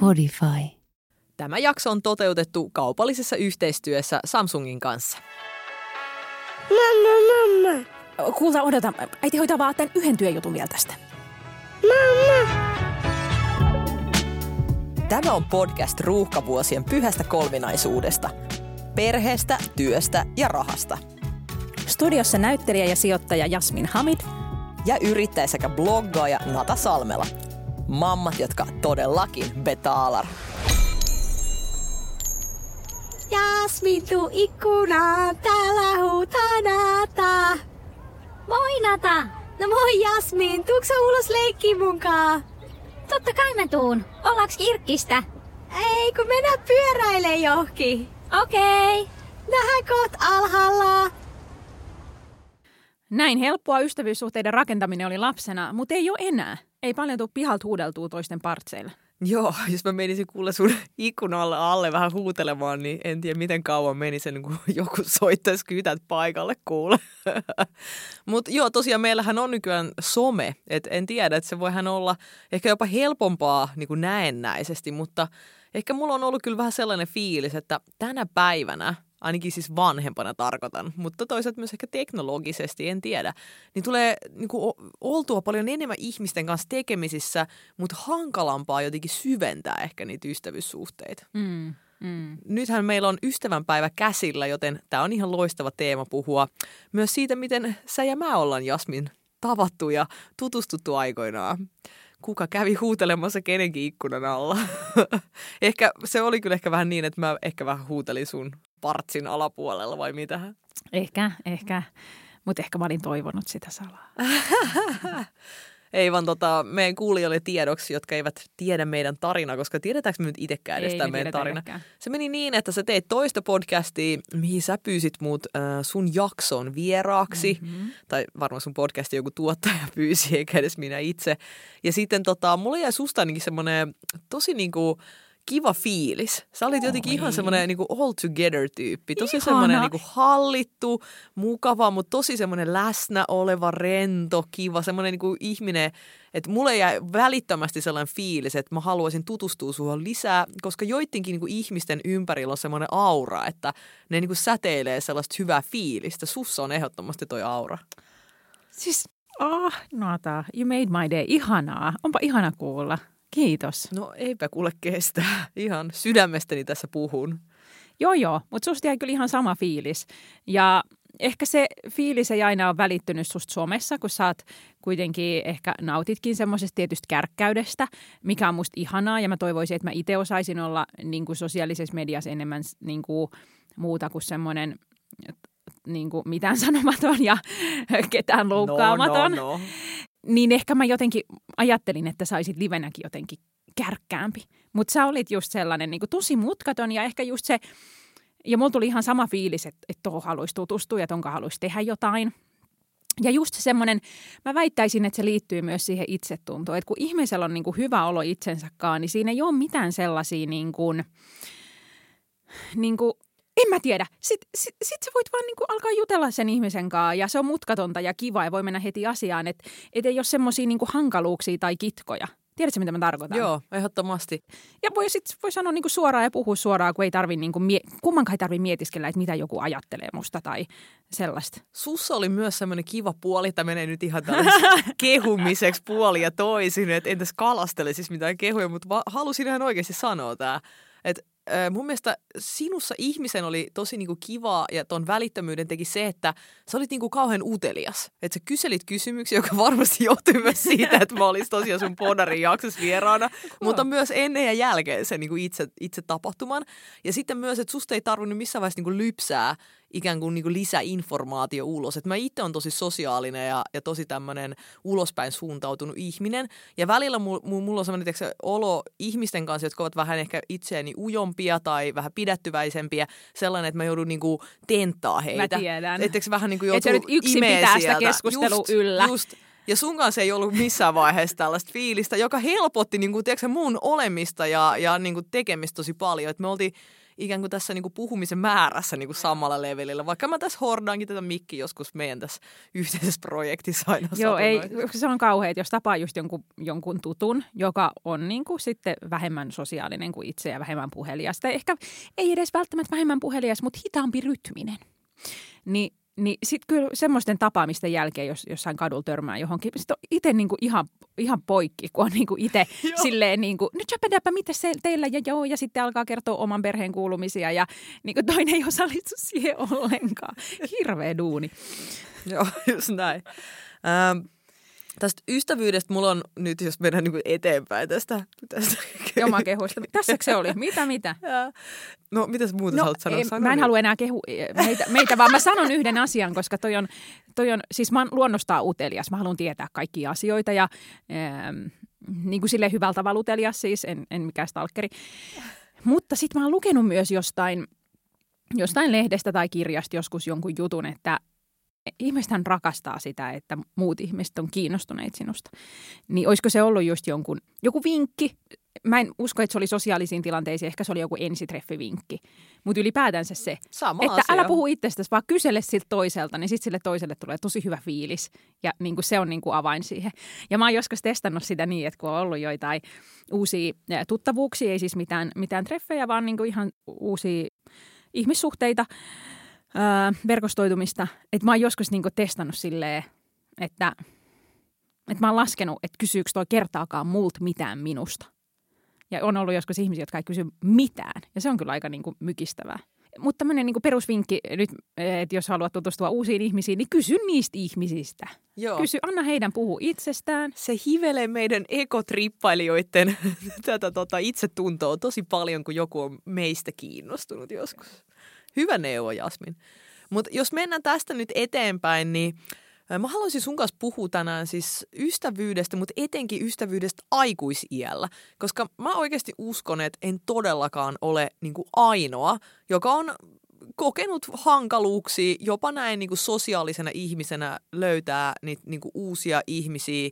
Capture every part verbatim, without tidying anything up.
Podify. Tämä jakso on toteutettu kaupallisessa yhteistyössä Samsungin kanssa. Mamma, mamma. Kuulta, odota. Äiti hoitaa vaan tämän yhden työjutun vielä tästä. Mamma. Tämä on podcast ruuhkavuosien pyhästä kolminaisuudesta. Perheestä, työstä ja rahasta. Studiossa näyttelijä ja sijoittaja Jasmin Hamid. Ja yrittäjä sekä bloggaaja Nata Salmela. Mammat, jotka todellakin betalar. Jasmin, tuu ikkunaan, täällä huutaa Nata. Moi Nata! No moi Jasmin, tuutko sä ulos leikkiin munkaan? Totta kai mä tuun. Ollaanko irkkistä? Ei, kun mennään pyöräilee johonkin. Okei. Okay. Nähdään kohta alhaalla. Näin helppoa ystävyyssuhteiden rakentaminen oli lapsena, mutta ei ole enää. Ei paljon tuu pihalta huudeltua toisten partseilla. Joo, jos mä menisin kuule sun ikkunalle alle vähän huutelemaan, niin en tiedä miten kauan meni sen, kun joku soittaisi kytät paikalle kuule. Mutta joo, tosiaan meillähän on nykyään some, että en tiedä, että se voihan olla ehkä jopa helpompaa niin kuin näennäisesti, mutta ehkä mulla on ollut kyllä vähän sellainen fiilis, että tänä päivänä, ainakin siis vanhempana tarkoitan, mutta toisaalta myös ehkä teknologisesti, en tiedä, niin tulee niin kuin oltua paljon enemmän ihmisten kanssa tekemisissä, mutta hankalampaa jotenkin syventää ehkä niitä ystävyyssuhteita. Mm, mm. Nythän meillä on ystävänpäivä käsillä, joten tämä on ihan loistava teema puhua myös siitä, miten sä ja mä ollaan, Jasmin, tavattu ja tutustuttu aikoinaan. Kuka kävi huutelemassa kenenkin ikkunan alla? ehkä se oli kyllä ehkä vähän niin, että mä ehkä vähän huutelin sun partsin alapuolella vai mitä? Ehkä, ehkä. Mutta ehkä mä olin toivonut sitä salaa. Ei vaan tota, meidän kuulijoille tiedoksi, jotka eivät tiedä meidän tarinaa, koska tiedetäänkö me nyt itsekään edes tämän meidän tarina. Se meni niin, että sä teit toista podcastia, mihin sä pyysit mut äh, sun jakson vieraaksi. Mm-hmm. Tai varmaan sun podcastin joku tuottaja pyysi, eikä edes minä itse. Ja sitten tota, mulla jäi susta ainakin semmoinen tosi niinku kiva fiilis. Sä olit jotenkin ihan semmoinen niinku all together tyyppi. Tosi semmoinen niinku hallittu, mukava, mutta tosi semmoinen läsnä oleva, rento, kiva, semmoinen niinku ihminen. Että mulle jäi välittömästi sellainen fiilis, että mä haluaisin tutustua suhun lisää, koska joidenkin niinku ihmisten ympärillä on semmoinen aura, että ne niinku säteilee sellaista hyvää fiilistä. Sussa on ehdottomasti toi aura. Siis, ah, Nata, you made my day. Ihanaa. Onpa ihana kuulla. Kiitos. No eipä kuule kestää. Ihan sydämestäni tässä puhun. Joo joo, mutta susta jäi kyllä ihan sama fiilis. Ja ehkä se fiilis ei aina ole välittynyt susta somessa, kun sä oot kuitenkin ehkä nautitkin semmoisesta tietystä kärkkäydestä, mikä on musta ihanaa. Ja mä toivoisin, että mä itse osaisin olla niin kuin sosiaalisessa mediassa enemmän niin kuin muuta kuin semmoinen niin kuin mitään sanomaton ja ketään loukkaamaton. No, no, no. Niin ehkä mä jotenkin ajattelin, että sä olisit livenäkin jotenkin kärkkäämpi. Mutta sä olit just sellainen niin kuin tosi mutkaton ja ehkä just se, ja mulla tuli ihan sama fiilis, että, että tuohon haluaisi tutustua ja tonkaan haluaisi tehdä jotain. Ja just semmoinen, mä väittäisin, että se liittyy myös siihen itsetuntoon. Että kun ihmisellä on niin kuin hyvä olo itsensäkaan, niin siinä ei ole mitään sellaisia niin kuin, niin kuin en mä tiedä. Sitten sit, sit sä voit vaan niinku alkaa jutella sen ihmisen kanssa ja se on mutkatonta ja kiva ja voi mennä heti asiaan, että et ei ole semmoisia niinku hankaluuksia tai kitkoja. Tiedätkö, mitä mä tarkoitan? Joo, ehdottomasti. Ja voi, sit, voi sanoa niinku suoraan ja puhua suoraan, kun ei tarvi niinku mie- kummankaan ei tarvi mietiskellä, että mitä joku ajattelee musta tai sellaista. Sussa oli myös semmoinen kiva puoli, tämä menee nyt ihan kehumiseksi puoli ja toisin, että entäs kalastele siis mitään kehuja, mutta va- halusin ihan oikeasti sanoa tämä, että mun mielestä sinussa ihmisen oli tosi niinku kivaa ja ton välittömyyden teki se, että sä olit niinku kauhean utelias. Että sä kyselit kysymyksiä, joka varmasti johtui myös siitä, että mä olis tosiaan sun podarin jaksossa vieraana, mutta myös ennen ja jälkeen sen niinku itse, itse tapahtuman. Ja sitten myös, että susta ei tarvinnut missään vaiheessa niinku lypsää ikään kuin, niin kuin lisäinformaatio ulos. Et mä itse on tosi sosiaalinen ja, ja tosi tämmöinen ulospäin suuntautunut ihminen. Ja välillä mulla mul on semmoinen se olo ihmisten kanssa, jotka ovat vähän ehkä itseäni ujompia tai vähän pidättyväisempiä. Sellainen, että mä joudun niin kuin tenttaa heitä. Mä tiedän. Etteikö vähän niin kuin joutuu imee sieltä. Että se nyt yksin pitää sitä keskustelua just, yllä. Just. Ja sun kanssa ei ollut missään vaiheessa tällaista fiilistä, joka helpotti niin kuin, tiedätkö, mun olemista ja, ja niin kuin tekemistä tosi paljon. Et me oltiin ikään kuin tässä niin kuin puhumisen määrässä niin kuin samalla levelillä, vaikka mä tässä hordaankin tätä mikkiä joskus meidän tässä yhteisessä projektissa aina. Joo, ei, se on kauhea, että jos tapaa just jonkun, jonkun tutun, joka on niin kuin sitten vähemmän sosiaalinen kuin itse ja vähemmän puhelias, tai ehkä ei edes välttämättä vähemmän puhelias, mutta hitaampi rytminen, niin Niin sitten kyllä semmoisten tapaamisten jälkeen, jos jossain kadulla törmää johonkin, sitten on itse niinku ihan, ihan poikki, kun on niinku itse silleen niin kuin, nyt jöpädäpä, mitä se teillä, ja joo, ja sitten alkaa kertoa oman perheen kuulumisia, ja niin kuin toinen ei osallistu siihen ollenkaan. Hirveä duuni. Joo, just näin. Ähm, tästä ystävyydestä mulla on nyt, jos mennään niin kuin eteenpäin tästä. tästä Joman kehuista. Tässäkö se oli? Mitä, mitä? Ja. No, mitäs muuta no, sä oot sanonut? Sano mä en niin. halua enää kehu meitä, meitä, vaan mä sanon yhden asian, koska toi on, toi on siis mä oon luonnostaan utelias. Mä haluan tietää kaikkia asioita ja ähm, niin kuin silleen hyvällä tavalla utelias siis, en, en mikään stalkeri. Mutta sit mä oon lukenut myös jostain, jostain lehdestä tai kirjasta joskus jonkun jutun, että ihmisten rakastaa sitä, että muut ihmiset on kiinnostuneet sinusta. Niin olisiko se ollut just jonkun, joku vinkki? Mä en usko, että se oli sosiaalisiin tilanteisiin. Ehkä se oli joku ensitreffivinkki. Mutta ylipäätänsä se, sama että asia. Älä puhu itsestäsi, vaan kysele siltä toiselta. Niin sitten sille toiselle tulee tosi hyvä fiilis. Ja niin kuin se on niin kuin avain siihen. Ja mä oon joskus testannut sitä niin, että kun on ollut joitain uusia tuttavuuksia, ei siis mitään, mitään treffejä, vaan niin kuin ihan uusia ihmissuhteita, Öö, verkostoitumista, että mä oon joskus niinku testannut silleen, että, että mä oon laskenut, että kysyykö toi kertaakaan multa mitään minusta. Ja on ollut joskus ihmisiä, jotka ei kysy mitään. Ja se on kyllä aika niinku mykistävää. Mutta tämmöinen niinku perusvinkki nyt, että jos haluat tutustua uusiin ihmisiin, niin kysy niistä ihmisistä. Joo. Kysy, anna heidän puhua itsestään. Se hivelee meidän ekotrippailijoiden tätä tota, itsetuntoa tosi paljon, kun joku on meistä kiinnostunut joskus. Hyvä neuvo, Jasmin. Mutta jos mennään tästä nyt eteenpäin, niin mä haluaisin sun kanssa puhua tänään siis ystävyydestä, mutta etenkin ystävyydestä aikuisiällä. Koska mä oikeasti uskon, että en todellakaan ole niinku ainoa, joka on kokenut hankaluuksia jopa näin niinku sosiaalisena ihmisenä löytää niitä niinku uusia ihmisiä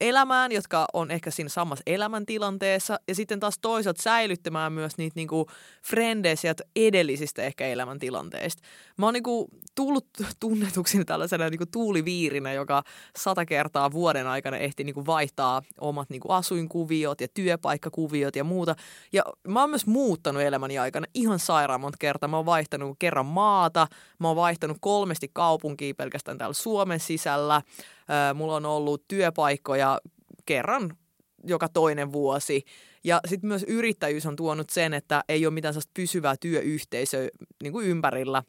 elämään, jotka on ehkä siinä samassa elämäntilanteessa, ja sitten taas toisaalta säilyttämään myös niitä niinku frendejä sieltä edellisistä ehkä elämäntilanteista. Mä oon niinku tullut tunnetuksi tällaisena niinku tuuliviirinä, joka sata kertaa vuoden aikana ehti niinku vaihtaa omat niinku asuinkuviot ja työpaikkakuviot ja muuta. Ja mä oon myös muuttanut elämäni aikana ihan sairaan monta kertaa. Mä oon vaihtanut kerran maata, mä oon vaihtanut kolmesti kaupunkia pelkästään täällä Suomen sisällä. Mulla on ollut työpaikkoja kerran joka toinen vuosi. Ja sitten myös yrittäjyys on tuonut sen, että ei ole mitään sellaista pysyvää työyhteisöä niin kuin ympärillä,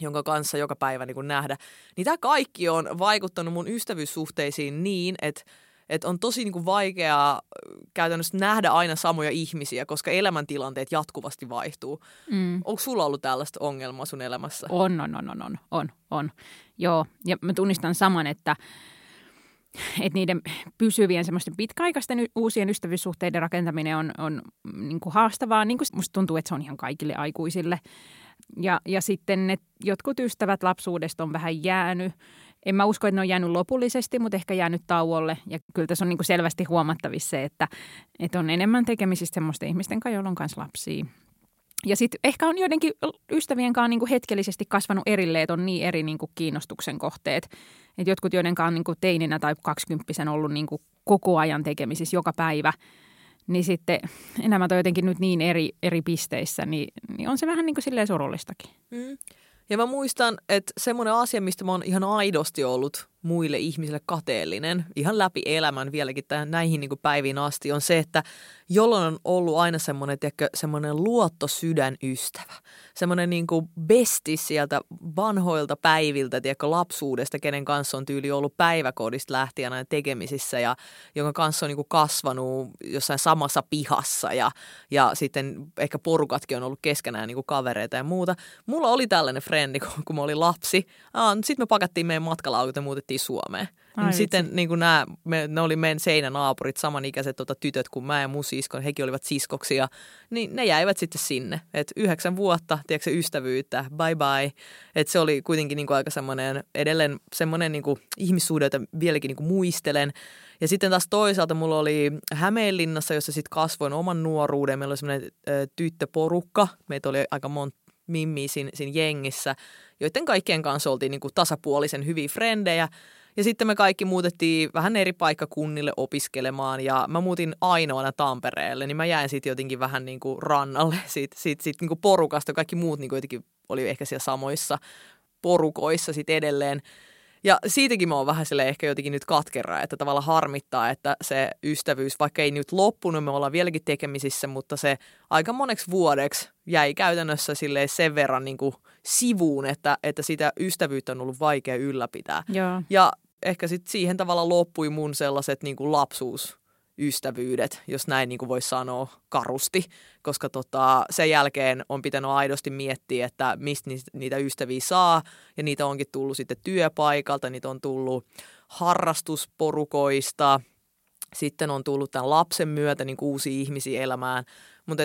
jonka kanssa joka päivä niin kuin nähdä. Niin tämä kaikki on vaikuttanut mun ystävyyssuhteisiin niin, että Et on tosi niinku vaikeaa käytännössä nähdä aina samoja ihmisiä, koska elämäntilanteet jatkuvasti vaihtuu. Mm. Onko sulla ollut tällaista ongelmaa sun elämässä? On, on, on, on, on, on. Joo, ja mä tunnistan saman, että, että niiden pysyvien semmoisten pitkäaikaisten uusien ystävyyssuhteiden rakentaminen on, on niinku haastavaa. Niinku musta tuntuu, että se on ihan kaikille aikuisille. Ja, ja sitten ne jotkut ystävät lapsuudesta on vähän jäänyt. En mä usko, että ne on jäänyt lopullisesti, mutta ehkä jäänyt tauolle. Ja kyllä tässä on niin kuin selvästi huomattavissa se, että, että on enemmän tekemisissä semmoisten ihmisten kanssa, joilla on kanssa lapsia. Ja sitten ehkä on joidenkin ystävien kanssa niin kuin hetkellisesti kasvanut erilleen, että on niin eri niin kuin kiinnostuksen kohteet. Että jotkut, joiden kanssa on niin kuin teininä tai kaksikymppisen ollut niin kuin koko ajan tekemisissä joka päivä, niin sitten elämät on jotenkin nyt niin eri, eri pisteissä, niin, niin on se vähän niin kuin silleen surullistakin. Mm. Ja mä muistan, että semmoinen asia, mistä mä oon ihan aidosti ollut muille ihmisille kateellinen, ihan läpi elämän vieläkin tähän, näihin niin kuin päiviin asti, on se, että jolloin on ollut aina semmoinen, tiedätkö, semmoinen luottosydän ystävä. Semmoinen niin kuin besti sieltä vanhoilta päiviltä, tiedätkö, lapsuudesta, kenen kanssa on tyyli ollut päiväkodista lähtien aina tekemisissä ja jonka kanssa on niin kuin kasvanut jossain samassa pihassa ja, ja sitten ehkä porukatkin on ollut keskenään niin kuin kavereita ja muuta. Mulla oli tällainen frendi, kun mä olin lapsi. Sitten me pakattiin meidän matkalauta ja muutettiin ympäri Suomea. Ai, sitten niin kuin nämä, me, ne oli meidän seinänaapurit, samanikäiset tota, tytöt kuin mä ja mun siskon, hekin olivat siskoksia, niin ne jäivät sitten sinne. Et yhdeksän vuotta, tiedätkö, ystävyyttä, bye bye. Et se oli kuitenkin niin kuin aika semmoinen, edelleen semmoinen niin kuin ihmissuhde, jota vieläkin niin kuin muistelen. Ja sitten taas toisaalta mulla oli Hämeenlinnassa, jossa sitten kasvoin oman nuoruuden. Meillä oli semmoinen tyttöporukka, meitä oli aika monta mimmiä siinä, siinä jengissä, joiden kaikkien kanssa oltiin niin kuin tasapuolisen hyviä frendejä. Ja sitten me kaikki muutettiin vähän eri paikkakunnille opiskelemaan ja mä muutin ainoana Tampereelle, niin mä jäin sitten jotenkin vähän niin kuin rannalle siitä, siitä, siitä niin kuin porukasta. Kaikki muut niin kuin jotenkin oli ehkä siellä samoissa porukoissa sitten edelleen. Ja siitäkin mä oon vähän silleen ehkä jotenkin nyt katkeraa, että tavallaan harmittaa, että se ystävyys, vaikka ei nyt loppunut, me ollaan vieläkin tekemisissä, mutta se aika moneksi vuodeksi jäi käytännössä silleen sen verran niin kuin sivuun, että, että sitä ystävyyttä on ollut vaikea ylläpitää. Joo. Ja ehkä sitten siihen tavalla loppui mun sellaiset niin kuin lapsuusystävyydet, jos näin niin kuin voisi sanoa karusti, koska tota, sen jälkeen on pitänyt aidosti miettiä, että mistä niitä ystäviä saa, ja niitä onkin tullut sitten työpaikalta, niitä on tullut harrastusporukoista, sitten on tullut tämän lapsen myötä niin kuin uusia ihmisiä elämään, mutta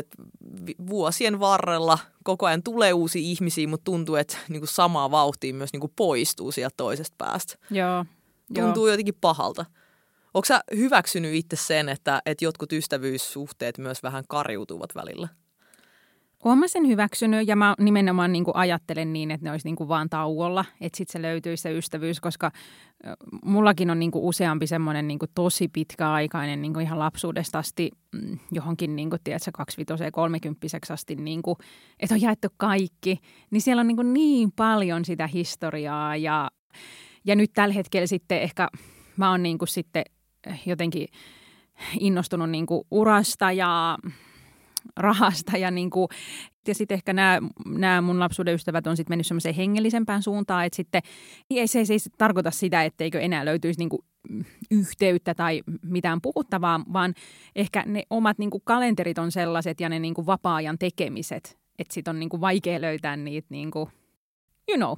vuosien varrella koko ajan tulee uusia ihmisiä, mutta tuntuu, että niin kuin samaa vauhtia myös niin kuin poistuu sieltä toisesta päästä. Joo. Tuntuu Joo. jotenkin pahalta. Oletko sä hyväksynyt itse sen, että, että jotkut ystävyyssuhteet myös vähän kariutuvat välillä? Oon mä sen hyväksynyt ja mä nimenomaan niin kuin ajattelen niin, että ne olisi niin kuin vaan tauolla, että sitten se löytyisi se ystävyys, koska mullakin on niin kuin useampi semmoinen niin kuin tosi pitkäaikainen niin kuin ihan lapsuudesta asti johonkin niin kuin, tiedätkö, kaksikymmentäviisi ja kolmekymppiseksi asti, niin kuin, että on jaettu kaikki, niin siellä on niin kuin niin paljon sitä historiaa ja, ja nyt tällä hetkellä sitten ehkä mä oon niin kuin sitten jotenkin innostunut niin kuin urasta ja rahasta ja, niin kuin, ja sitten ehkä nämä, nämä mun lapsuuden ystävät on sitten mennyt semmoiseen hengellisempään suuntaan, että sitten ei se, se ei tarkoita sitä, etteikö enää löytyisi niin kuin yhteyttä tai mitään puhuttavaa, vaan ehkä ne omat niin kuin kalenterit on sellaiset ja ne niin kuin vapaa-ajan tekemiset, että sitten on niin kuin vaikea löytää niitä, niin kuin, you know.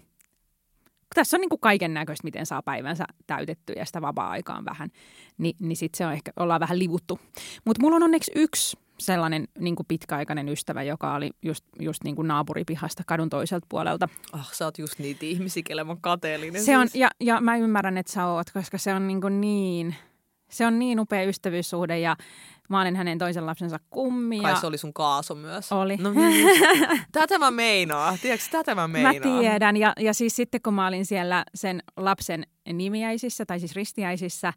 Tässä on niin kuin kaiken näköistä, miten saa päivänsä täytettyä ja sitä vapaa-aikaan vähän, Ni, niin sitten se on ehkä, ollaan vähän livuttu. Mutta mulla on onneksi yksi sellainen niin kuin pitkäaikainen ystävä, joka oli just, just niin kuin naapuripihasta kadun toiselta puolelta. Ah, sä oot just niitä ihmisiä, kelle mä oon kateellinen. Se on, ja, ja mä ymmärrän, että sä oot, koska se on niin, kuin niin, se on niin upea ystävyyssuhde ja mä olen hänen toisen lapsensa kummi. Kai se oli sun kaaso myös. Oli. No niin. Tätä mä meinaan. Tiedätkö, tätä mä meinaan. Mä tiedän. Ja, ja siis sitten kun mä olin siellä sen lapsen nimiäisissä, tai siis ristiäisissä,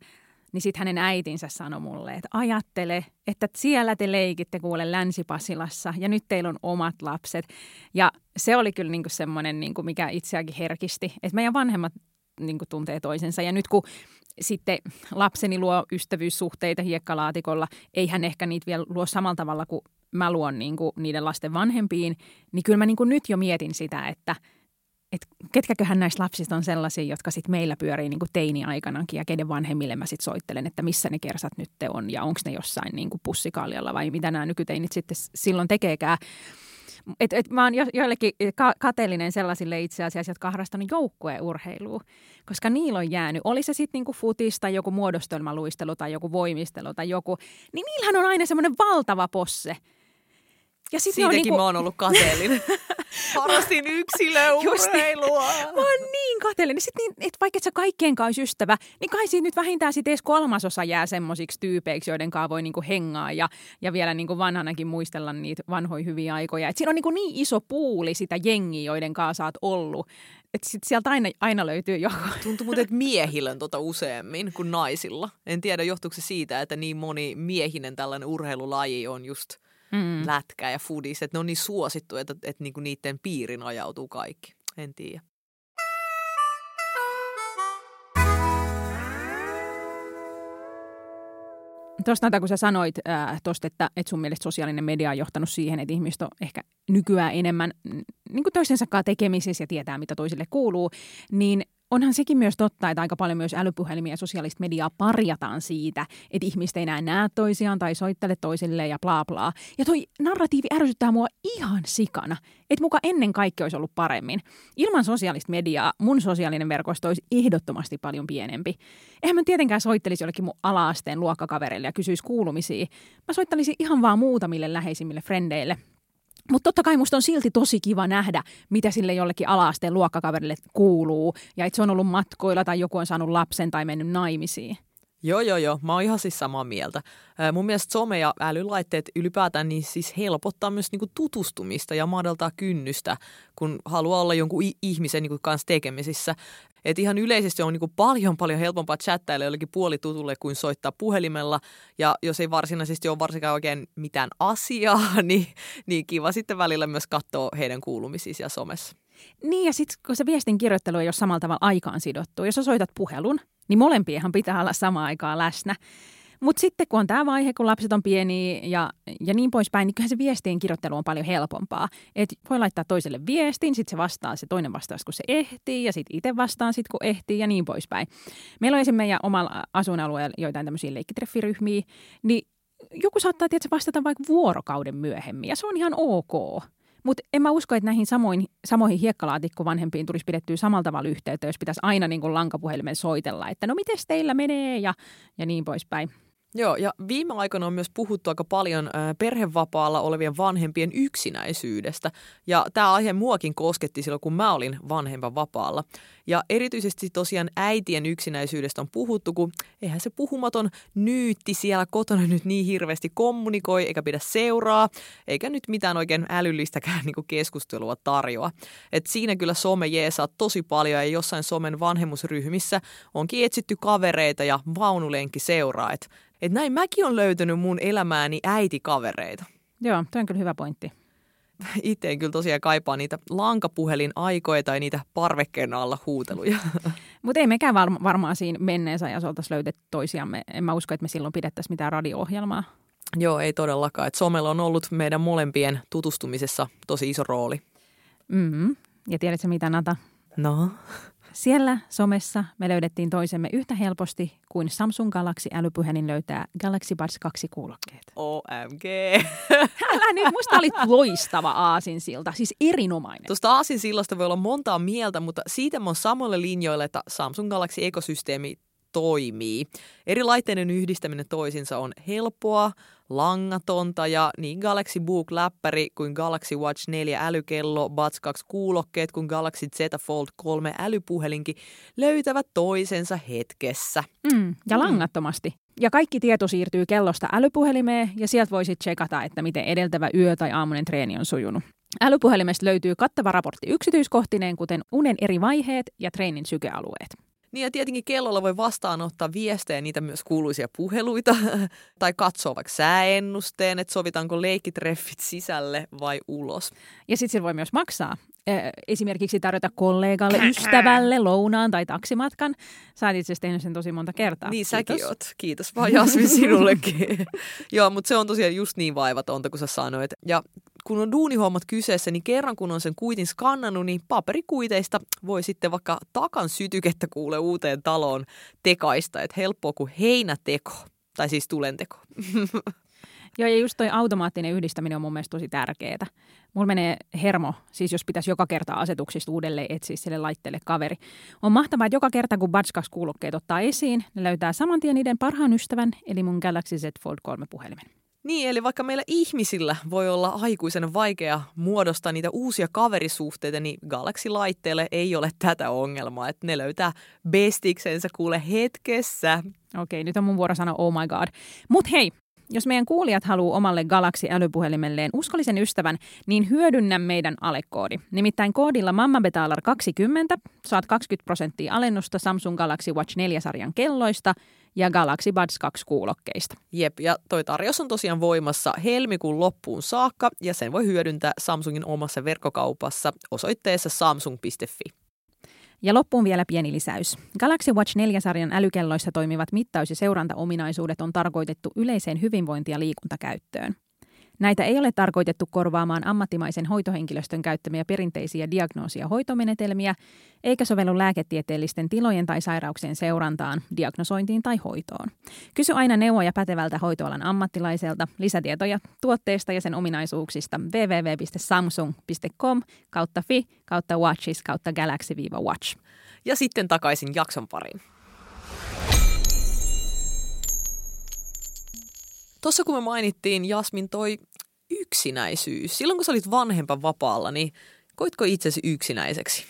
niin sitten hänen äitinsä sanoi mulle, että ajattele, että siellä te leikitte kuule Länsipasilassa ja nyt teillä on omat lapset. Ja se oli kyllä niinku semmoinen, niinku mikä itseäkin herkisti, että meidän vanhemmat niinku tuntee toisensa. Ja nyt kun sitten lapseni luo ystävyyssuhteita hiekkalaatikolla, eihän ehkä niitä vielä luo samalla tavalla kuin mä luon niinku niiden lasten vanhempiin, niin kyllä mä niinku nyt jo mietin sitä, että et ketkäköhän näistä lapsista on sellaisia, jotka sitten meillä pyörii niinku teini-aikanankin ja keiden vanhemmille mä sitten soittelen, että missä ne kersat nyt on ja onko ne jossain niinku pussikaljalla vai mitä nämä nykyteinit sitten silloin tekeekään. Et, et mä oon jo, joillekin ka- kateellinen sellaisille itse asiassa, jotka on harrastanut joukkueurheilua, koska niillä on jäänyt, oli se sitten niinku futis tai joku muodostelmaluistelu tai joku voimistelu tai joku, niin niillähän on aina semmoinen valtava posse. Ja sit siitäkin niinku mä oon ollut kateellinen. Harrastin yksilöurheilua. Niin, mä oon niin kateellinen. Sitten niin, että vaikka et sä kaikkien kanssa ystävä, niin kai siitä nyt vähintään sit edes kolmasosa jää semmoisiksi tyypeiksi, joiden kanssa voi niinku hengaa ja, ja vielä niinku vanhanakin muistella niitä vanhoja hyviä aikoja. Et siinä on niinku niin iso puuli sitä jengiä, joiden kanssa sä oot ollut. Että sitten sieltä aina, aina löytyy joku. Tuntuu muuten, että miehillä on tota useammin kuin naisilla. En tiedä, johtuuko se siitä, että niin moni miehinen tällainen urheilulaji on just Mm. lätkää ja foodies, että ne on niin suosittu, että, että niinku niiden piirin ajautuu kaikki. En tiedä. Tuosta Nata, kun sä sanoit äh, tuosta, että, että sun mielestä sosiaalinen media on johtanut siihen, että ihmiset on ehkä nykyään enemmän niin kuin toistensa kanssa tekemisissä ja tietää, mitä toisille kuuluu, niin onhan sekin myös totta, että aika paljon myös älypuhelimia ja sosiaalista mediaa parjataan siitä, että ihmiset ei enää näe toisiaan tai soittele toisille ja bla bla. Ja toi narratiivi ärsyttää mua ihan sikana, että muka ennen kaikkea olisi ollut paremmin. Ilman sosiaalista mediaa mun sosiaalinen verkosto olisi ehdottomasti paljon pienempi. Eihän mä tietenkään soittelisi jollekin mun ala-asteen luokkakaverille ja kysyisi kuulumisia. Mä soittelisin ihan vaan muutamille läheisimmille frendeille. Mutta totta kai musta on silti tosi kiva nähdä, mitä sille jollekin ala-asteen luokkakaverille kuuluu. Ja että se on ollut matkoilla tai joku on saanut lapsen tai mennyt naimisiin. Joo, joo, joo. Mä oon ihan siis samaa mieltä. Mun mielestä some ja älylaitteet ylipäätään niin siis helpottaa myös niinku tutustumista ja madaltaa kynnystä, kun haluaa olla jonkun ihmisen niinku kanssa tekemisissä. Et ihan yleisesti on niinku paljon paljon helpompaa chattailla jollekin puolitutulle kuin soittaa puhelimella. Ja jos ei varsinaisesti ole varsinkaan oikein mitään asiaa, niin, niin kiva sitten välillä myös katsoa heidän kuulumisia siellä somessa. Niin ja sitten kun se viestin kirjoittelu ei ole samalla tavalla aikaan sidottu, jos sä soitat puhelun, niin molempienhan pitää olla samaan aikaan läsnä. Mutta sitten kun on tämä vaihe, kun lapset on pieniä ja, ja niin poispäin, niin kyllähän se viestien kirjoittelu on paljon helpompaa. Et voi laittaa toiselle viestin, sitten se vastaa, se toinen vastaa, kun se ehtii, ja sitten itse vastaan, sit, kun ehtii, ja niin poispäin. Meillä on esimerkiksi meidän omalla asuinalueella joitain tämmöisiä leikkitreffiryhmiä, niin joku saattaa tietysti vastata vaikka vuorokauden myöhemmin, ja se on ihan ok. Mutta en mä usko, että näihin samoin, samoihin hiekkalaatikko-vanhempiin tulisi pidettyä samalla tavalla yhteyttä, jos pitäisi aina niin kuin lankapuhelimen soitella, että no mites teillä menee ja, ja niin poispäin. Joo, ja viime aikoina on myös puhuttu aika paljon perhevapaalla olevien vanhempien yksinäisyydestä. Ja tämä aihe muakin kosketti silloin, kun mä olin vanhemman vapaalla. Ja erityisesti tosiaan äitien yksinäisyydestä on puhuttu, kun eihän se puhumaton nyytti siellä kotona nyt niin hirveästi kommunikoi, eikä pidä seuraa, eikä nyt mitään oikein älyllistäkään niin kuin keskustelua tarjoa. Et siinä kyllä some jeesaa tosi paljon, ja jossain somen vanhemmusryhmissä onkin etsitty kavereita ja vaunulenki seuraa, et Että näin mäkin olen löytänyt mun elämääni äitikavereita. Joo, toi on kyllä hyvä pointti. Itse en kyllä tosiaan kaipaa niitä lankapuhelin aikoja tai niitä parvekkeen alla huuteluja. Mutta ei mekään var- varmaan siinä menneensä, jos oltaisiin löydetty toisiamme. En mä usko, että me silloin pidettäisiin mitään radio-ohjelmaa. Joo, ei todellakaan. Et somella on ollut meidän molempien tutustumisessa tosi iso rooli. Mm-hmm. Ja tiedätkö mitä, Nata? No... Siellä somessa me löydettiin toisemme yhtä helposti kuin Samsung Galaxy älypuhelin löytää Galaxy Buds kaksi kuulokkeet. O M G! Älä nyt, musta oli loistava aasinsilta, siis erinomainen. Tuosta aasinsillasta voi olla montaa mieltä, mutta siitä mä oon samoilla linjoilla, että Samsung Galaxy ekosysteemi toimii. Eri laitteiden yhdistäminen toisinsa on helppoa, langatonta ja niin Galaxy Book läppäri kuin Galaxy Watch neljä älykello, Buds kaksi kuulokkeet kuin Galaxy Z Fold kolme älypuhelinkin löytävät toisensa hetkessä. Mm, ja langattomasti. Ja kaikki tieto siirtyy kellosta älypuhelimeen ja sieltä voi sitten tsekata, että miten edeltävä yö tai aamunen treeni on sujunut. Älypuhelimesta löytyy kattava raportti yksityiskohtineen, kuten unen eri vaiheet ja treenin sykealueet. Niin ja tietenkin kellolla voi vastaanottaa viestejä, niitä myös kuuluisia puheluita, tai katsoa vaikka sääennusteen, että sovitaanko leikkitreffit sisälle vai ulos. Ja sitten se voi myös maksaa. Esimerkiksi tarjota kollegalle, ystävälle, lounaan tai taksimatkan. Sä oot itse asiassa tehnyt sen tosi monta kertaa. Niin kiitos. Säkin oot. Kiitos vaan Jasmin sinullekin. Joo, mutta se on tosiaan just niin vaivatonta kuin sä sanoit. Ja kun on duunihommat kyseessä, niin kerran kun on sen kuitin skannannut, niin paperikuiteista voi sitten vaikka takan sytykettä kuule uuteen taloon tekaista. Että helppoa kuin heinäteko. Tai siis tulenteko. Joo, ja just toi automaattinen yhdistäminen on mun mielestä tosi tärkeetä. Mulla menee hermo, siis jos pitäisi joka kerta asetuksista uudelleen etsiä sille laitteelle kaveri. On mahtavaa, että joka kerta kun Buds kaksi kuulokkeet ottaa esiin, ne löytää saman tien niiden parhaan ystävän, eli mun Galaxy Z Fold kolme puhelimen. Niin, eli vaikka meillä ihmisillä voi olla aikuisena vaikea muodostaa niitä uusia kaverisuhteita, niin Galaxy-laitteelle ei ole tätä ongelmaa, että ne löytää bestiksensä kuule hetkessä. Okei, nyt on mun vuoro sanoa oh my god. Mut hei! Jos meidän kuulijat haluaa omalle Galaxy-älypuhelimelleen uskollisen ystävän, niin hyödynnä meidän alekoodi. Nimittäin koodilla Mamma Betalar kaksikymmentä saat kaksikymmentä prosenttia alennusta Samsung Galaxy Watch neljä-sarjan kelloista ja Galaxy Buds kaksi kuulokkeista. Jep, ja toi tarjous on tosiaan voimassa helmikuun loppuun saakka, ja sen voi hyödyntää Samsungin omassa verkkokaupassa osoitteessa samsung piste fi. Ja loppuun vielä pieni lisäys. Galaxy Watch neljä-sarjan älykelloissa toimivat mittaus- ja seurantaominaisuudet on tarkoitettu yleiseen hyvinvointi- ja liikuntakäyttöön. Näitä ei ole tarkoitettu korvaamaan ammattimaisen hoitohenkilöstön käyttämiä perinteisiä diagnoosi- ja hoitomenetelmiä, eikä sovellu lääketieteellisten tilojen tai sairauksien seurantaan, diagnosointiin tai hoitoon. Kysy aina neuvoja pätevältä hoitoalan ammattilaiselta, lisätietoja tuotteesta ja sen ominaisuuksista www piste samsung piste com kautta fi kautta watches kautta galaxy-watch. Ja sitten takaisin jakson pariin. Tuossa kun me mainittiin, Jasmin, toi yksinäisyys. Silloin kun sä olit vanhempan vapaalla, niin koitko itsesi yksinäiseksi?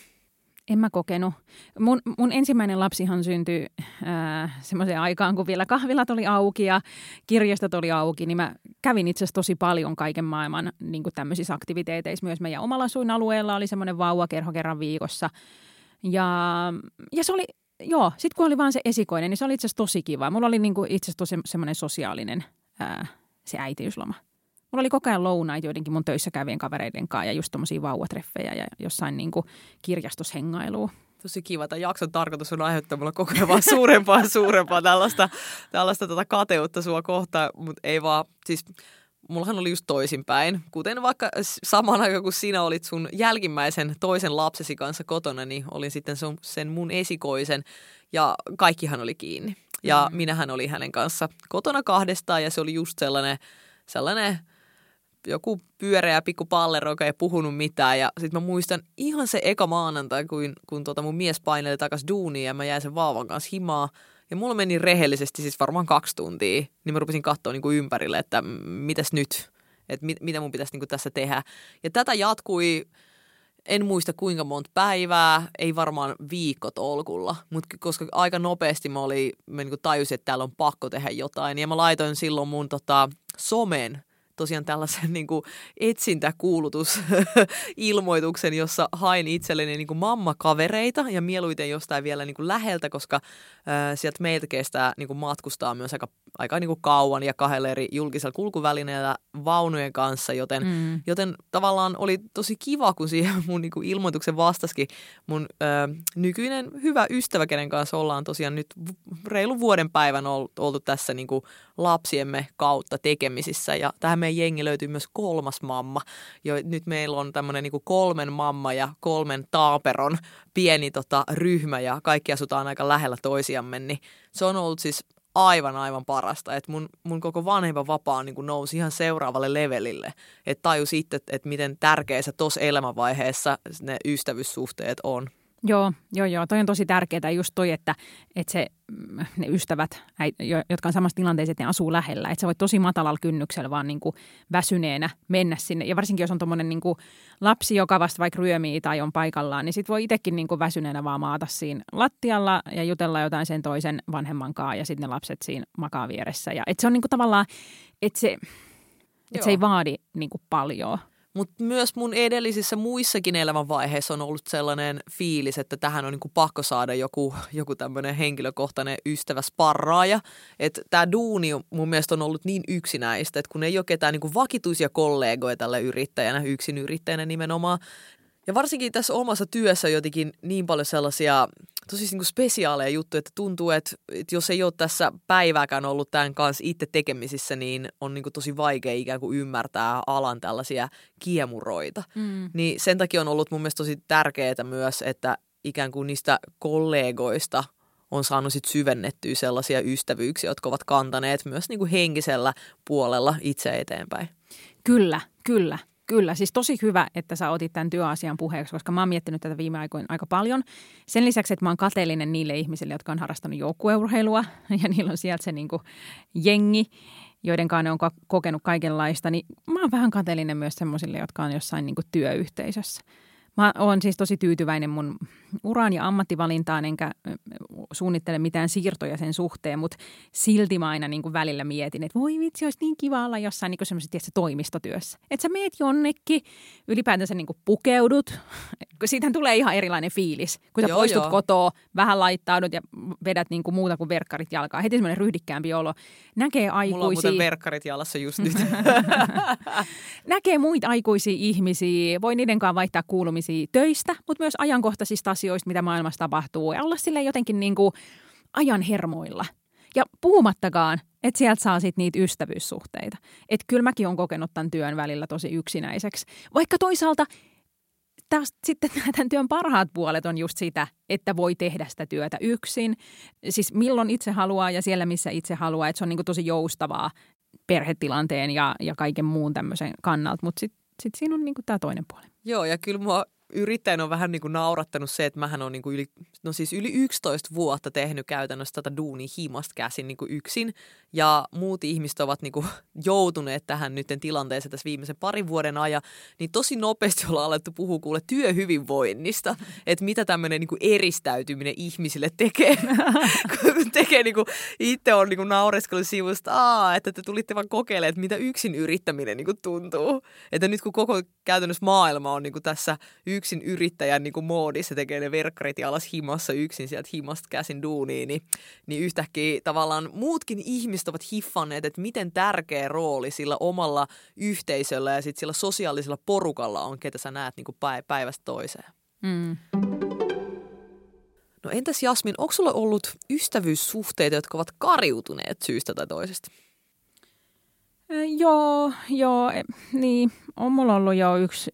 En mä kokenut. Mun, mun ensimmäinen lapsihan syntyi äh, semmoiseen aikaan, kun vielä kahvilat oli auki ja kirjastot oli auki, niin mä kävin itse asiassa tosi paljon kaiken maailman niin kuin tämmöisissä aktiviteeteissa. Myös meidän omalla asuinalueella oli semmoinen vauvakerho kerran viikossa. Ja, ja se oli... Joo, sitten kun oli vaan se esikoinen, niin se oli itse asiassa tosi kiva. Mulla oli niinku itse asiassa tosi semmoinen sosiaalinen ää, se äitiysloma. Mulla oli koko ajan lounaita joidenkin mun töissä kävien kavereiden kanssa ja just tommosia vauvatreffejä ja jossain niinku kirjastoshengailua. Tosi kiva. Tämä jakson tarkoitus on aiheuttaa mulla koko ajan vaan suurempaa suurempaa tällaista, tällaista tota kateutta sua kohtaan, mutta ei vaan siis... Mullahan oli just toisinpäin, kuten vaikka samaan aikaan, kun sinä olit sun jälkimmäisen toisen lapsesi kanssa kotona, niin olin sitten sun, sen mun esikoisen ja kaikkihan oli kiinni. Ja mm-hmm. minähän olin hänen kanssa kotona kahdestaan ja se oli just sellainen, sellainen joku pyöreä pikku pallero, joka ei puhunut mitään. Ja sit mä muistan ihan se eka maanantai, kun, kun tota mun mies paineli takas duuniin ja mä jäin sen vaavan kanssa himaa. Ja mulla meni rehellisesti siis varmaan kaksi tuntia, niin mä rupesin katsoa niin kuin ympärille, että mitäs nyt, että mit, mitä mun pitäisi niin kuin tässä tehdä. Ja tätä jatkui, en muista kuinka monta päivää, ei varmaan viikko tolkulla, mutta koska aika nopeasti mä, oli, mä niin kuin tajusin, että täällä on pakko tehdä jotain. Ja mä laitoin silloin mun tota, somen, tosiaan tällaisen niin kuin etsintäkuulutusilmoituksen, jossa hain itselleni niin kuin mammakavereita ja mieluiten jostain vielä niin kuin läheltä, koska äh, sieltä meiltä kestää niin kuin matkustaa myös aika, aika niin kuin kauan ja kahdella eri julkisella kulkuvälineellä vaunujen kanssa, joten, mm. joten tavallaan oli tosi kiva, kun siihen mun niin kuin ilmoituksen vastasikin mun äh, nykyinen hyvä ystävä, kenen kanssa ollaan tosiaan nyt reilun vuoden päivän oltu tässä niin kuin lapsiemme kautta tekemisissä ja tähän meidän jengi löytyy myös kolmas mamma. Jo, nyt meillä on tämmöinen niin kuin kolmen mamma ja kolmen taaperon pieni tota, ryhmä ja kaikki asutaan aika lähellä toisiamme. Niin se on ollut siis aivan aivan parasta. Et mun, mun koko vanhemman vapaa niin kuin nousi ihan seuraavalle levelille. Et tajus itse, että miten tärkeässä tuossa elämänvaiheessa ne ystävyyssuhteet on. Joo, joo, joo. Toi on tosi tärkeää just toi, että, että se, ne ystävät, jotka on samassa tilanteessa, että ne asuu lähellä. Että sä voit tosi matalalla kynnyksellä vaan niin kuin väsyneenä mennä sinne. Ja varsinkin, jos on tommonen niin kuin lapsi, joka vasta vaikka ryömii tai on paikallaan, niin sit voi itsekin niin kuin väsyneenä vaan maata siinä lattialla ja jutella jotain sen toisen vanhemman kanssa ja sitten ne lapset siinä makaa vieressä. Ja, että se on niin kuin tavallaan, että se, että se ei vaadi niin kuin paljon. Mutta myös mun edellisissä muissakin elämänvaiheissa on ollut sellainen fiilis, että tähän on niinku pakko saada joku, joku tämmöinen henkilökohtainen ystävä sparraaja. Että tämä duuni mun mielestä on ollut niin yksinäistä, että kun ei ole ketään niinku vakituisia kollegoja tällä yrittäjänä, yksin yrittäjänä nimenomaan. Ja varsinkin tässä omassa työssä on jotenkin niin paljon sellaisia tosi niin kuin spesiaaleja juttuja, että tuntuu, että, että jos ei ole tässä päivääkään ollut tämän kanssa itse tekemisissä, niin on niin kuin tosi vaikea ikään kuin ymmärtää alan tällaisia kiemuroita. Mm. Niin sen takia on ollut mun mielestä tosi tärkeää myös, että ikään kuin niistä kollegoista on saanut sit syvennettyä sellaisia ystävyyksiä, jotka ovat kantaneet myös niin kuin henkisellä puolella itse eteenpäin. Kyllä, kyllä. Kyllä, siis tosi hyvä, että sä otit tämän työasian puheeksi, koska mä oon miettinyt tätä viime aikoina aika paljon. Sen lisäksi, että mä oon kateellinen niille ihmisille, jotka on harrastanut joukkueurheilua ja niillä on sieltä se niinku jengi, joiden kanssa ne on kokenut kaikenlaista, niin mä oon vähän kateellinen myös semmoisille, jotka on jossain niinku työyhteisössä. Mä oon siis tosi tyytyväinen mun uraan ja ammattivalintaan, enkä suunnittele mitään siirtoja sen suhteen, mutta silti mä aina niin kuin välillä mietin, että voi vitsi, olisi niin kiva olla jossain niin kuin semmoisessa tietysti, toimistotyössä. Että sä meet jonnekin, ylipäätänsä niin kuin pukeudut, siitähän tulee ihan erilainen fiilis. Kun sä joo, poistut joo. kotoa, vähän laittaudut ja vedät niin kuin muuta kuin verkkarit jalkaa. Heti semmoinen ryhdikkäämpi olo. Näkee aikuisia. Mulla on muuten verkkarit jalassa just nyt. Näkee muita aikuisia ihmisiä, voi niidenkaan vaihtaa kuulumisia töistä, mutta myös ajankohtaisista asioista, mitä maailmassa tapahtuu, ja olla silleen jotenkin niin kuin ajan hermoilla. Ja puhumattakaan, Että sieltä saa sitten niitä ystävyyssuhteita. Että kyllä mäkin olen kokenut tämän työn välillä tosi yksinäiseksi. Vaikka toisaalta taas sitten tämän työn parhaat puolet on just sitä, että voi tehdä sitä työtä yksin. Siis milloin itse haluaa ja siellä, missä itse haluaa. Että se on niinku tosi joustavaa perhetilanteen ja, ja kaiken muun tämmöisen kannalta. Mutta sitten sit siinä on niinku tämä toinen puoli. Joo, ja kyllä mua yrittäjän on vähän niin kuin naurattanut se, että mähän on niin kuin yli, no siis yli yksitoista vuotta tehnyt käytännössä tätä duunia himasta käsin niin kuin yksin. Ja muut ihmiset ovat niin kuin joutuneet tähän nytten tilanteeseen tässä viimeisen parin vuoden ajan. Niin tosi nopeasti ollaan alettu puhua kuule työhyvinvoinnista. Että mitä tämmöinen niin kuin eristäytyminen ihmisille tekee. Kun tekee niin kuin, itse on niin kuin naureskellut sivusta, että te tulitte vaan kokeilemaan, että mitä yksin yrittäminen niin kuin tuntuu. Että nyt kun koko käytännössä maailma on niin kuin tässä yksin yrittäjän niin kuin moodissa tekee ne verkkarit ja alas himassa yksin sieltä himasta käsin duuniin, niin, niin yhtäkkiä tavallaan muutkin ihmiset ovat hiffanneet, että miten tärkeä rooli sillä omalla yhteisöllä ja sitten sillä sosiaalisella porukalla on, ketä sä näet niin kuin päivästä toiseen. Mm. No entäs Jasmin, onko sulla ollut ystävyyssuhteita, jotka ovat kariutuneet syystä tai toisesta? Joo, joo, niin on mulla ollut jo yksi,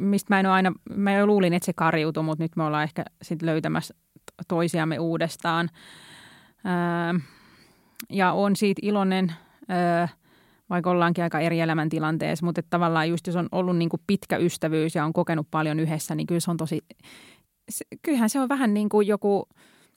mistä mä en ole aina, mä jo luulin, että se kariutui, mutta nyt me ollaan ehkä sitten löytämässä toisiamme uudestaan. Ja on siitä iloinen, vaikka ollaankin aika eri elämäntilanteessa, mutta tavallaan just jos on ollut niin kuin pitkä ystävyys ja on kokenut paljon yhdessä, niin kyllä se on tosi, kyllähän se on vähän niin kuin joku,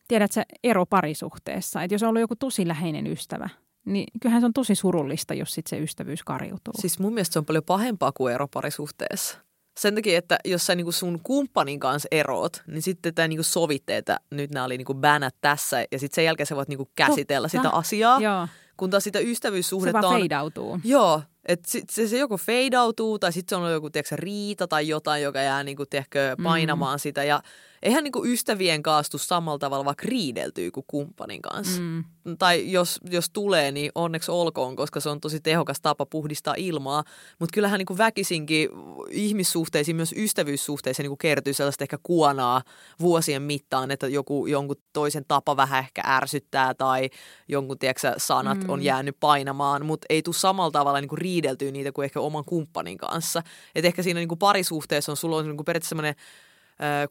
tiedätkö, ero parisuhteessa, että jos on ollut joku tosi läheinen ystävä. Niin kyllähän se on tosi surullista, jos sit se ystävyys kariutuu. Siis mun mielestä se on paljon pahempaa kuin ero parisuhteessa. Sen takia, että jos sä niinku sun kumppanin kanssa eroot, niin sitten tää niinku sovitte, että nyt nämä oli niinku bänät tässä. Ja sitten sen jälkeen sä voit niinku käsitellä Totta. sitä asiaa, joo. kun taas sitä ystävyyssuhdetta on... Se vaan feidautuu. Joo, että se, se joko feidautuu tai sitten se on joku tiedätkö, riita tai jotain, joka jää niinku, tiedätkö, painamaan mm. sitä. Ja eihän niinku ystävien kaastu samalla tavalla vaikka riideltyy kuin kumppanin kanssa. Mm. Tai jos, jos tulee, niin onneksi olkoon, koska se on tosi tehokas tapa puhdistaa ilmaa. Mutta kyllähän niinku väkisinkin ihmissuhteisiin, myös ystävyyssuhteisiin niinku kertyy sellaista ehkä kuonaa vuosien mittaan, että joku, jonkun toisen tapa vähän ehkä ärsyttää tai jonkun tiedätkö, sanat mm. on jäänyt painamaan, mutta ei tule samalla tavalla niinku riideltyä niitä kuin ehkä oman kumppanin kanssa. Et ehkä siinä niinku parisuhteessa on, sulla on niinku periaatteessa sellainen...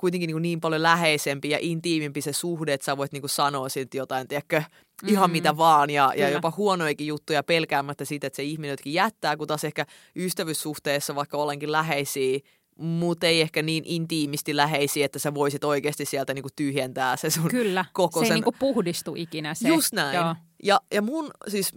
kuitenkin niin, niin paljon läheisempi ja intiimimpi se suhde, että sä voit niin sanoa silti jotain, tiedätkö, ihan mm-hmm. mitä vaan ja, ja jopa huonoikin juttuja pelkäämättä siitä, että se ihminen jotkin jättää, kun taas ehkä ystävyyssuhteessa vaikka olenkin läheisiä, mutta ei ehkä niin intiimisti läheisiä, että sä voisit oikeasti sieltä niin tyhjentää se sun Kyllä. koko sen... se ei niin puhdistu ikinä se. Just näin. Joo. Ja, ja mun siis...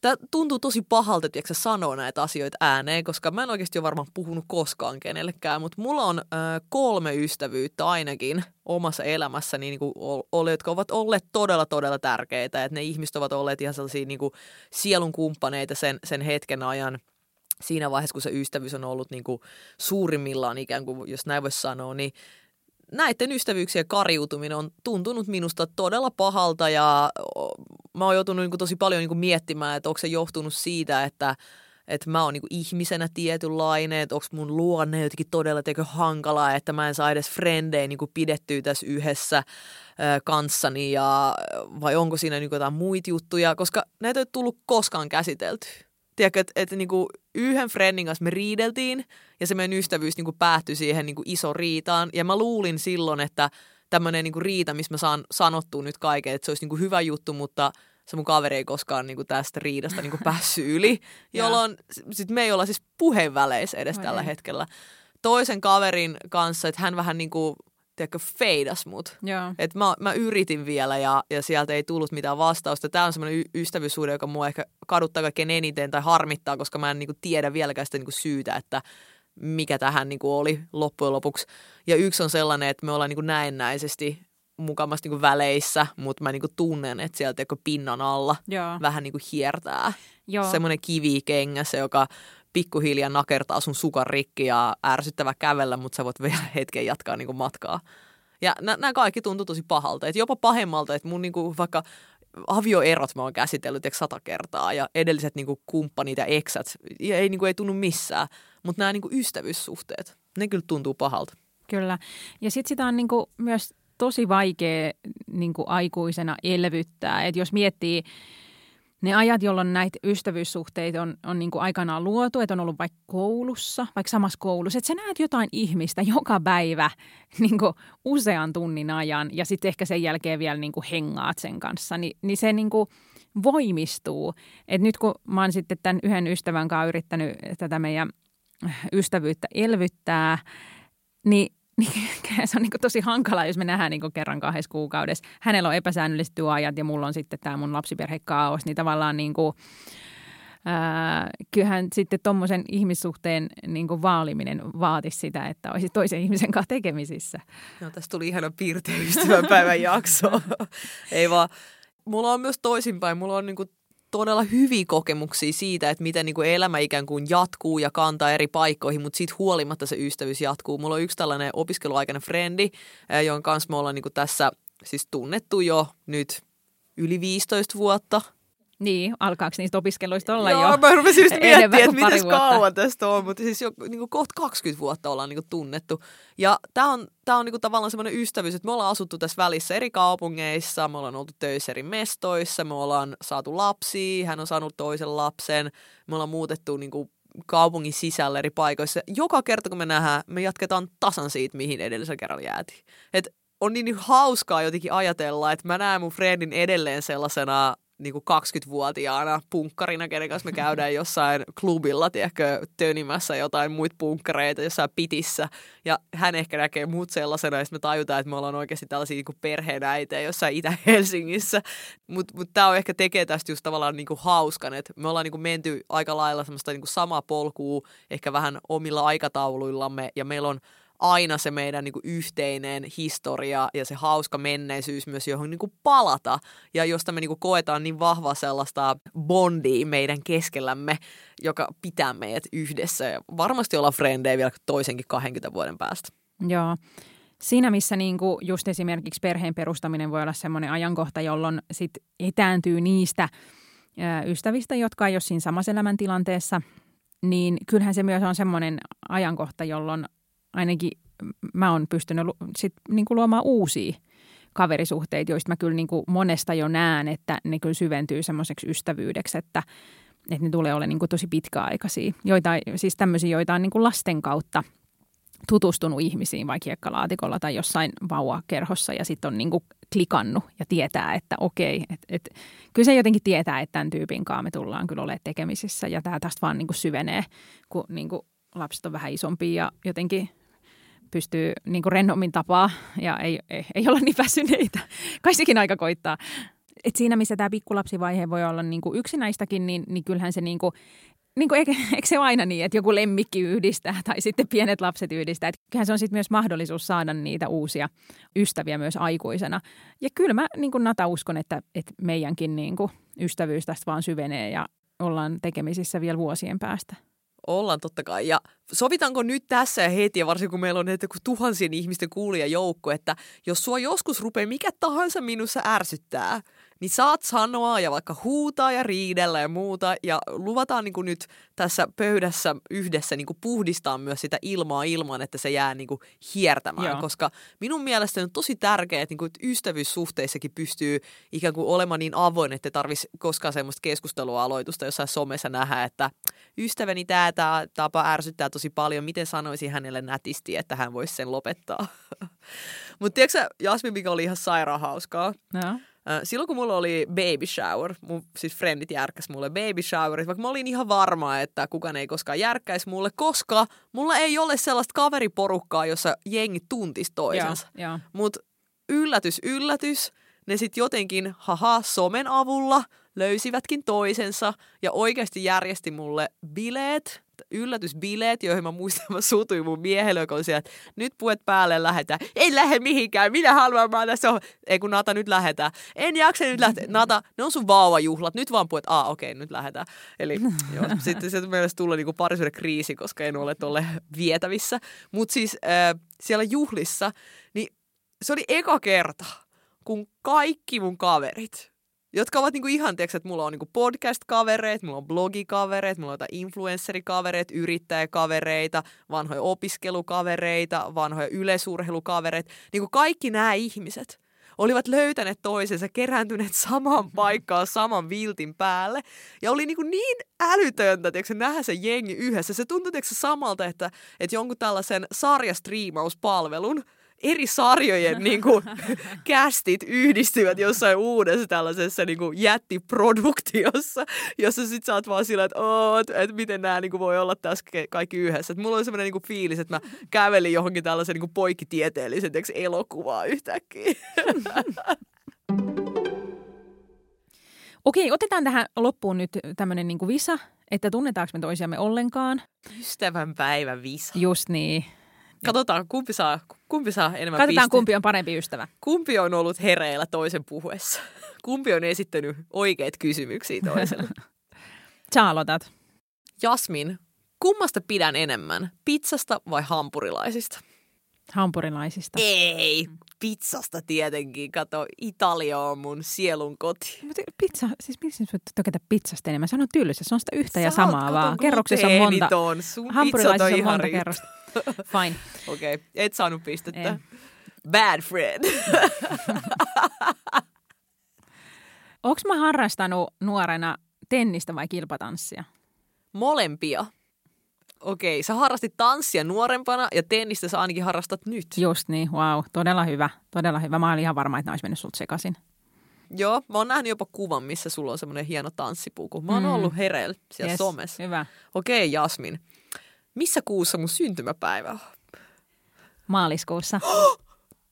Tämä tuntuu tosi pahalta, että sä sanoo näitä asioita ääneen, koska mä en oikeasti ole varmaan puhunut koskaan kenellekään, mutta mulla on ö, kolme ystävyyttä ainakin omassa elämässäni, niin kuin ole, jotka ovat olleet todella, todella tärkeitä. Että ne ihmiset ovat olleet ihan sellaisia niin kuin sielun kumppaneita sen, sen hetken ajan. Siinä vaiheessa, kun se ystävyys on ollut niin kuin suurimmillaan ikään kuin, jos näin voisi sanoa, niin näiden ystävyyksien kariutuminen on tuntunut minusta todella pahalta ja mä oon joutunut niin kuin tosi paljon niin kuin miettimään, että onko se johtunut siitä, että, että mä oon niin kuin ihmisenä tietynlainen, että onko mun luonne jotenkin todella tekö hankalaa, että mä en saa edes frendejä niin kuin pidettyä tässä yhdessä kanssani ja, vai onko siinä niin kuin jotain muita juttuja, koska näitä ei ole tullut koskaan käsitelty. Tiedätkö, että, että niin kuin yhden friendin kanssa me riideltiin ja se meidän ystävyys niin kuin päättyi siihen niin kuin iso riitaan. Ja mä luulin silloin, että tämmöinen niin kuin riita, missä mä saan sanottua nyt kaiken, että se olisi niin kuin hyvä juttu, mutta se mun kaveri ei koskaan niin kuin tästä riidasta niin kuin päässyt yli. Jolloin sit me ei olla siis puheenväleissä edes Vai tällä ei. hetkellä. Toisen kaverin kanssa, että hän vähän niin kuin... tiedätkö, feidas mut. Että mä, mä yritin vielä ja, ja sieltä ei tullut mitään vastausta. Tää on semmoinen y- ystävyyssuhde, joka mua ehkä kaduttaa kaikkein eniten tai harmittaa, koska mä en niinku tiedä vieläkään sitä niinku syytä, että mikä tähän niinku oli loppujen lopuksi. Ja yksi on sellainen, että me ollaan niinku näennäisesti mukavasti niinku väleissä, mutta mä niinku tunnen, että sieltä tiedätkö, pinnan alla Joo. vähän niinku hiertää. Joo. Semmoinen kivikengäs, joka... pikkuhiljaa nakertaa sun sukan rikki ja ärsyttävä kävellä, mutta sä voit vielä hetken jatkaa niin kuin matkaa. Ja nämä kaikki tuntuu tosi pahalta. Et jopa pahemmalta, että mun niin kuin vaikka avioerot mä oon käsitellyt tiedätkö, sata kertaa ja edelliset niin kuin kumppanit ja eksät ei, niin kuin, ei tunnu missään. Mutta nämä niin kuin ystävyyssuhteet, ne kyllä tuntuu pahalta. Kyllä. Ja sitten sitä on niin kuin myös tosi vaikea niin kuin aikuisena elvyttää. Et jos miettii... ne ajat, jolloin näitä ystävyyssuhteita on, on niin kuin aikanaan luotu, että on ollut vaikka koulussa, vaikka samassa koulussa, että sä näet jotain ihmistä joka päivä niin kuin usean tunnin ajan ja sitten ehkä sen jälkeen vielä niin kuin hengaat sen kanssa, Ni, niin se niin kuin voimistuu. Et nyt kun mä oon sitten tämän yhden ystävän kanssa yrittänyt tätä meidän ystävyyttä elvyttää, niin se on niin kuin tosi hankalaa, jos me nähdään niin kuin kerran kahdessa kuukaudessa. Hänellä on epäsäännölliset työajat ja mulla on sitten tämä mun lapsiperhekaaos, niin tavallaan niin kuin, ää, kyllähän sitten tommoisen ihmissuhteen niin kuin vaaliminen vaatisi sitä, että olisi toisen ihmisen kanssa tekemisissä. No tässä tuli ihana piirtein ystävänpäivän jakso. Ei vaan. Mulla on myös toisinpäin. Mulla on niin kuin todella hyviä kokemuksia siitä, että miten niin kuin elämä ikään kuin jatkuu ja kantaa eri paikkoihin, mutta siitä huolimatta se ystävyys jatkuu. Mulla on yksi tällainen opiskeluaikainen frendi, jonka kanssa me ollaan niin kuin tässä siis tunnettu jo nyt yli viisitoista vuotta. Niin, alkaako niistä opiskeluista olla Joo, jo? Joo, mä rupesin just miettimään, että mitäs kauan tästä on, mutta siis jo niin kuin kohta kaksikymmentä vuotta ollaan niin kuin tunnettu. Ja tämä on, tää on niin kuin tavallaan semmoinen ystävyys, että me ollaan asuttu tässä välissä eri kaupungeissa, me ollaan oltu töissä eri mestoissa, me ollaan saatu lapsia, hän on saanut toisen lapsen, me ollaan muutettu niin kuin kaupungin sisällä eri paikoissa. Joka kerta, kun me nähdään, me jatketaan tasan siitä, mihin edellisellä kerralla jäätiin. Et on niin hauskaa jotenkin ajatella, että mä näen mun friendin edelleen sellaisena niin kuin kaksikymmentävuotiaana punkkarina, kenen kanssa me käydään jossain klubilla, tiedätkö, tönimässä jotain muita punkkareita jossain pitissä. Ja hän ehkä näkee mut sellaisena, ja sitten me tajutaan, että me ollaan oikeasti tällaisia niin kuin perheenäitejä jossain Itä-Helsingissä. Mutta mut tämä on ehkä tekee tästä just tavallaan niin kuin hauskan, että me ollaan niin kuin menty aika lailla semmoista niin kuin samaa polkua, ehkä vähän omilla aikatauluillamme, ja meillä on aina se meidän niin kuin yhteinen historia ja se hauska menneisyys myös, johon niin kuin palata. Ja josta me niin kuin koetaan niin vahvaa sellaista bondia meidän keskellämme, joka pitää meidät yhdessä. Ja varmasti ollaan frendejä vielä toisenkin kaksikymmentä vuoden päästä. Joo. Siinä, missä niin kuin just esimerkiksi perheen perustaminen voi olla semmoinen ajankohta, jolloin sit etääntyy niistä ystävistä, jotka ei ole siinä samassa elämäntilanteessa, niin kyllähän se myös on semmoinen ajankohta, jolloin ainakin mä oon pystynyt sit niinku luomaan uusia kaverisuhteita, joista mä kyllä niinku monesta jo näen, että ne kyllä syventyy semmoiseksi ystävyydeksi, että, että ne tulee olemaan niinku tosi pitkäaikaisia. Joitain, siis tämmöisiä, joita on niinku lasten kautta tutustunut ihmisiin vaikka hiekkalaatikolla tai jossain vauvakerhossa ja sitten on niinku klikannut ja tietää, että okei. Et, et, kyllä se jotenkin tietää, että tämän tyypin kanssa me tullaan kyllä olemaan tekemisissä ja tämä tästä vaan niinku syvenee, kun niinku lapset on vähän isompia ja jotenkin pystyy niin kuin rennommin tapaa ja ei, ei, ei olla niin väsyneitä. Kai sekin aika koittaa. Et siinä, missä tämä pikkulapsivaihe voi olla niin kuin yksinäistäkin, niin, niin kyllähän se, niin kuin, niin kuin, eikö se ole aina niin, että joku lemmikki yhdistää tai sitten pienet lapset yhdistää. Et kyllähän se on sitten myös mahdollisuus saada niitä uusia ystäviä myös aikuisena. Ja kyllä mä niin kuin Nata uskon, että, että meidänkin niin kuin ystävyys tästä vaan syvenee ja ollaan tekemisissä vielä vuosien päästä. Ollaan totta kai. Ja sovitanko nyt tässä ja heti, ja varsinkin kun meillä on että kun tuhansien ihmisten kuulijajoukko, että jos sua joskus rupeaa mikä tahansa minussa ärsyttää, niin saat sanoa ja vaikka huutaa ja riidellä ja muuta. Ja luvataan niin kuin nyt tässä pöydässä yhdessä niin kuin puhdistaa myös sitä ilmaa ilman, että se jää niin kuin hiertämään. Joo. Koska minun mielestäni on tosi tärkeää, että, niin kuin, että ystävyyssuhteissakin pystyy ikään kuin olemaan niin avoin, että ei tarvitsisi koskaan semmoista keskustelualoitusta jossain somessa nähdä, että ystäväni tämä tapa ärsyttää tosi paljon. Miten sanoisin hänelle nätisti, että hän voisi sen lopettaa? Mutta tiedätkö sä, Jasmin, mikä oli ihan sairaan hauskaa? No. Silloin kun mulla oli baby shower, mun siis frendit järkkäs mulle baby showerit, vaikka mä olin ihan varma, että kukaan ei koskaan järkkäisi mulle, koska mulla ei ole sellaista kaveriporukkaa, jossa jengi tuntisi toisensa. Mutta yllätys, yllätys, ne sitten jotenkin, haha, somen avulla löysivätkin toisensa ja oikeasti järjesti mulle bileet, yllätysbileet, joihin mä muistan, mä suutuin mun miehelle, joka oli siellä, että nyt puet päälle lähetään. En lähde mihinkään, minä haluan mä tässä on. Ei kun Nata, nyt lähetään. En jaksa nyt lähteä. Nata, ne on sun vauvajuhlat, nyt vaan puet, aa okei, nyt lähetään. Eli joo, sitten se meillä tulee niinku parisuuden kriisi, koska en ole tolle vietävissä. Mutta siis äh, siellä juhlissa, niin se oli eka kerta, kun kaikki mun kaverit, jotka ovat niinku ihan, tiiäks, että mulla on niinku podcast-kavereet, mulla on blogikavereet, mulla on jotain influencerikavereet, yrittäjäkavereita, vanhoja opiskelukavereita, vanhoja yleisurheilukavereita. Niinku kaikki nämä ihmiset olivat löytäneet toisensa, kerääntyneet samaan paikkaan, saman viltin päälle. Ja oli niin, kuin niin älytöntä, tiedätkö, nähdä se jengi yhdessä. Se tuntui tiedätkö, samalta, että, että jonkun tällaisen sarjastriimauspalvelun eri sarjojen niin kuin, kästit yhdistyvät jossain uudessa tällaisessa niin kuin, jättiproduktiossa, jossa sit sä oot vaan sillä, että et miten nämä niin kuin, voi olla tässä kaikki yhdessä. Et mulla oli semmoinen niin kuin, fiilis, että mä kävelin johonkin tällaisen niin kuin, poikkitieteellisen elokuvaa yhtäkkiä. Okei, otetaan tähän loppuun nyt tämmöinen niin kuin visa, että tunnetaanko me toisiamme ollenkaan. Ystävänpäivä visa. Just niin. Katsotaan, kumpi saa, kumpi saa enemmän pisteitä. Katsotaan, kumpi on parempi ystävä. Kumpi on ollut hereillä toisen puhuessa? Kumpi on esittänyt oikeat kysymyksiä toiselle? Sä aloitat. Jasmin, kummasta pidän enemmän? Pizzasta vai hampurilaisista? Hampurilaisista. Ei, pizzasta tietenkin. Kato, Italia on mun sielun koti. Mutta pizza, siis miksi nyt tökätä pizzasta enemmän? Se on tylsä, se on sitä yhtä Sä ja samaa kato, vaan. Kerroksessa on monta. Sun hampurilaisissa on, on monta riittu. Kerrosta. Fine. Okei, okay. Et saanut pistettä. En. Bad friend. Onks mä harrastanut nuorena tennistä vai kilpatanssia? Molempia. Okei, sä harrastit tanssia nuorempana ja tennistä sä ainakin harrastat nyt. Just niin, wow. Todella hyvä, todella hyvä. Mä olin ihan varma, että mä olis mennyt sulta sekaisin. Joo, mä oon nähnyt jopa kuvan, missä sulla on semmoinen hieno tanssipuku. Mä oon mm. ollut hereillä siellä yes, somessa. Hyvä. Okei, Jasmin. Missä kuussa mun syntymäpäivä on? Maaliskuussa. Oh,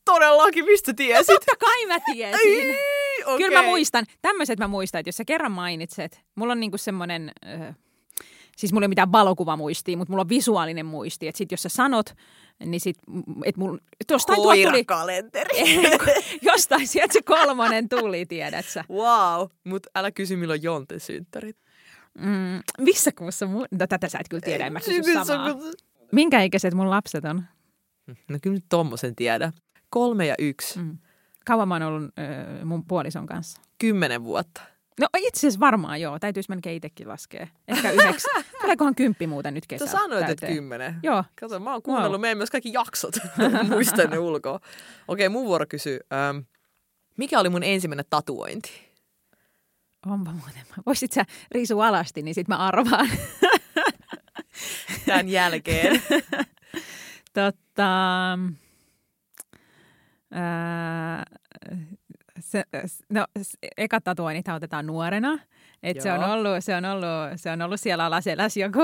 todellakin, mistä tiesit? Totta kai mä tiesin. Ei, okay. Kyllä mä muistan. Tämmöiset mä muistan, että jos sä kerran mainitset. Mulla on niinku semmoinen, äh, siis mulla ei ole mitään valokuvamuistia, mutta mulla on visuaalinen muisti. Että sit jos sä sanot, niin sit, että mulla jostain tuo tuli. Koirakalenteri. Jostain sieltä se kolmonen tuli, tiedät sä. Wow, mutta älä kysy milloin Jonten synttärit. Mm, missä kuussa mun... No, tätä sä et kyllä tiedä, en mä kysy samaa. Minkä ikäiset mun lapset on? No kyllä nyt tommosen tiedä. Kolme ja yksi. Mm. Kauan mä oon ollut äh, mun puolison kanssa? Kymmenen vuotta. No itse asiassa varmaan joo. Täytyisi melkein itsekin laskea. Ehkä yhdeksän. Tuleekohan kymppi muuten nyt kesällä? Sä sanoit, että kymmenen. Joo. Kato, mä oon kuunnellut wow. meidän myös kaikki jaksot. Muistan ne ulkoa. Okei, mun vuoro kysyy. Ähm, mikä oli mun ensimmäinen tatuointi? Onpa muuten. Voisit sä riisu alasti, niin sit mä arvaan. Tän jälkeen. Totta. Ää, se, no, eka tatuoinnit otetaan nuorena. Et se, on ollut, se, on ollut, se on ollut siellä alaselässä joku.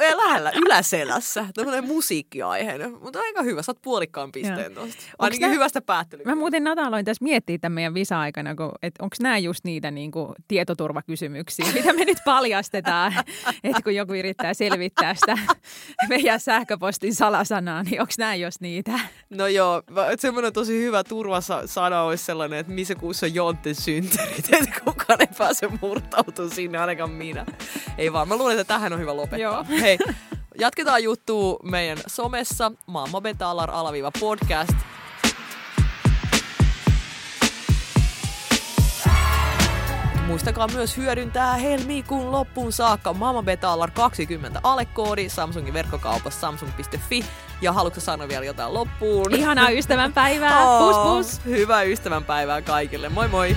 Ei lähellä, yläselässä. Tällainen musiikkiaiheinen. Mutta aika hyvä, saat puolikkaan pisteen tuosta. Ainakin nää, hyvästä päättelyä. Mä muuten Nata aloin tässä miettiä tämän meidän visa-aikana, että onko nämä just niitä niinku tietoturvakysymyksiä, mitä me nyt paljastetaan. Että kun joku yrittää selvittää sitä meidän sähköpostin salasanaa, niin onko nämä just niitä? No joo, semmoinen tosi hyvä turvasana olisi sellainen, että missä kuussa on Jonten synttärit, että kukaan ei pääse murtaan. Autu sinne, ainakaan minä. Ei vaan, mä luulen, että tähän on hyvä lopettaa. Joo. Hei, jatketaan juttua meidän somessa. Mamma Betalar alaviiva podcast. Muistakaa myös hyödyntää helmikuun loppuun saakka Mamma Betalar kaksikymmentä alekoodi Samsungin verkkokaupassa samsung piste fi. Ja haluatko sanoa vielä jotain loppuun? Ihanaa ystävänpäivää. Pus pus. Hyvää ystävänpäivää kaikille. Moi moi.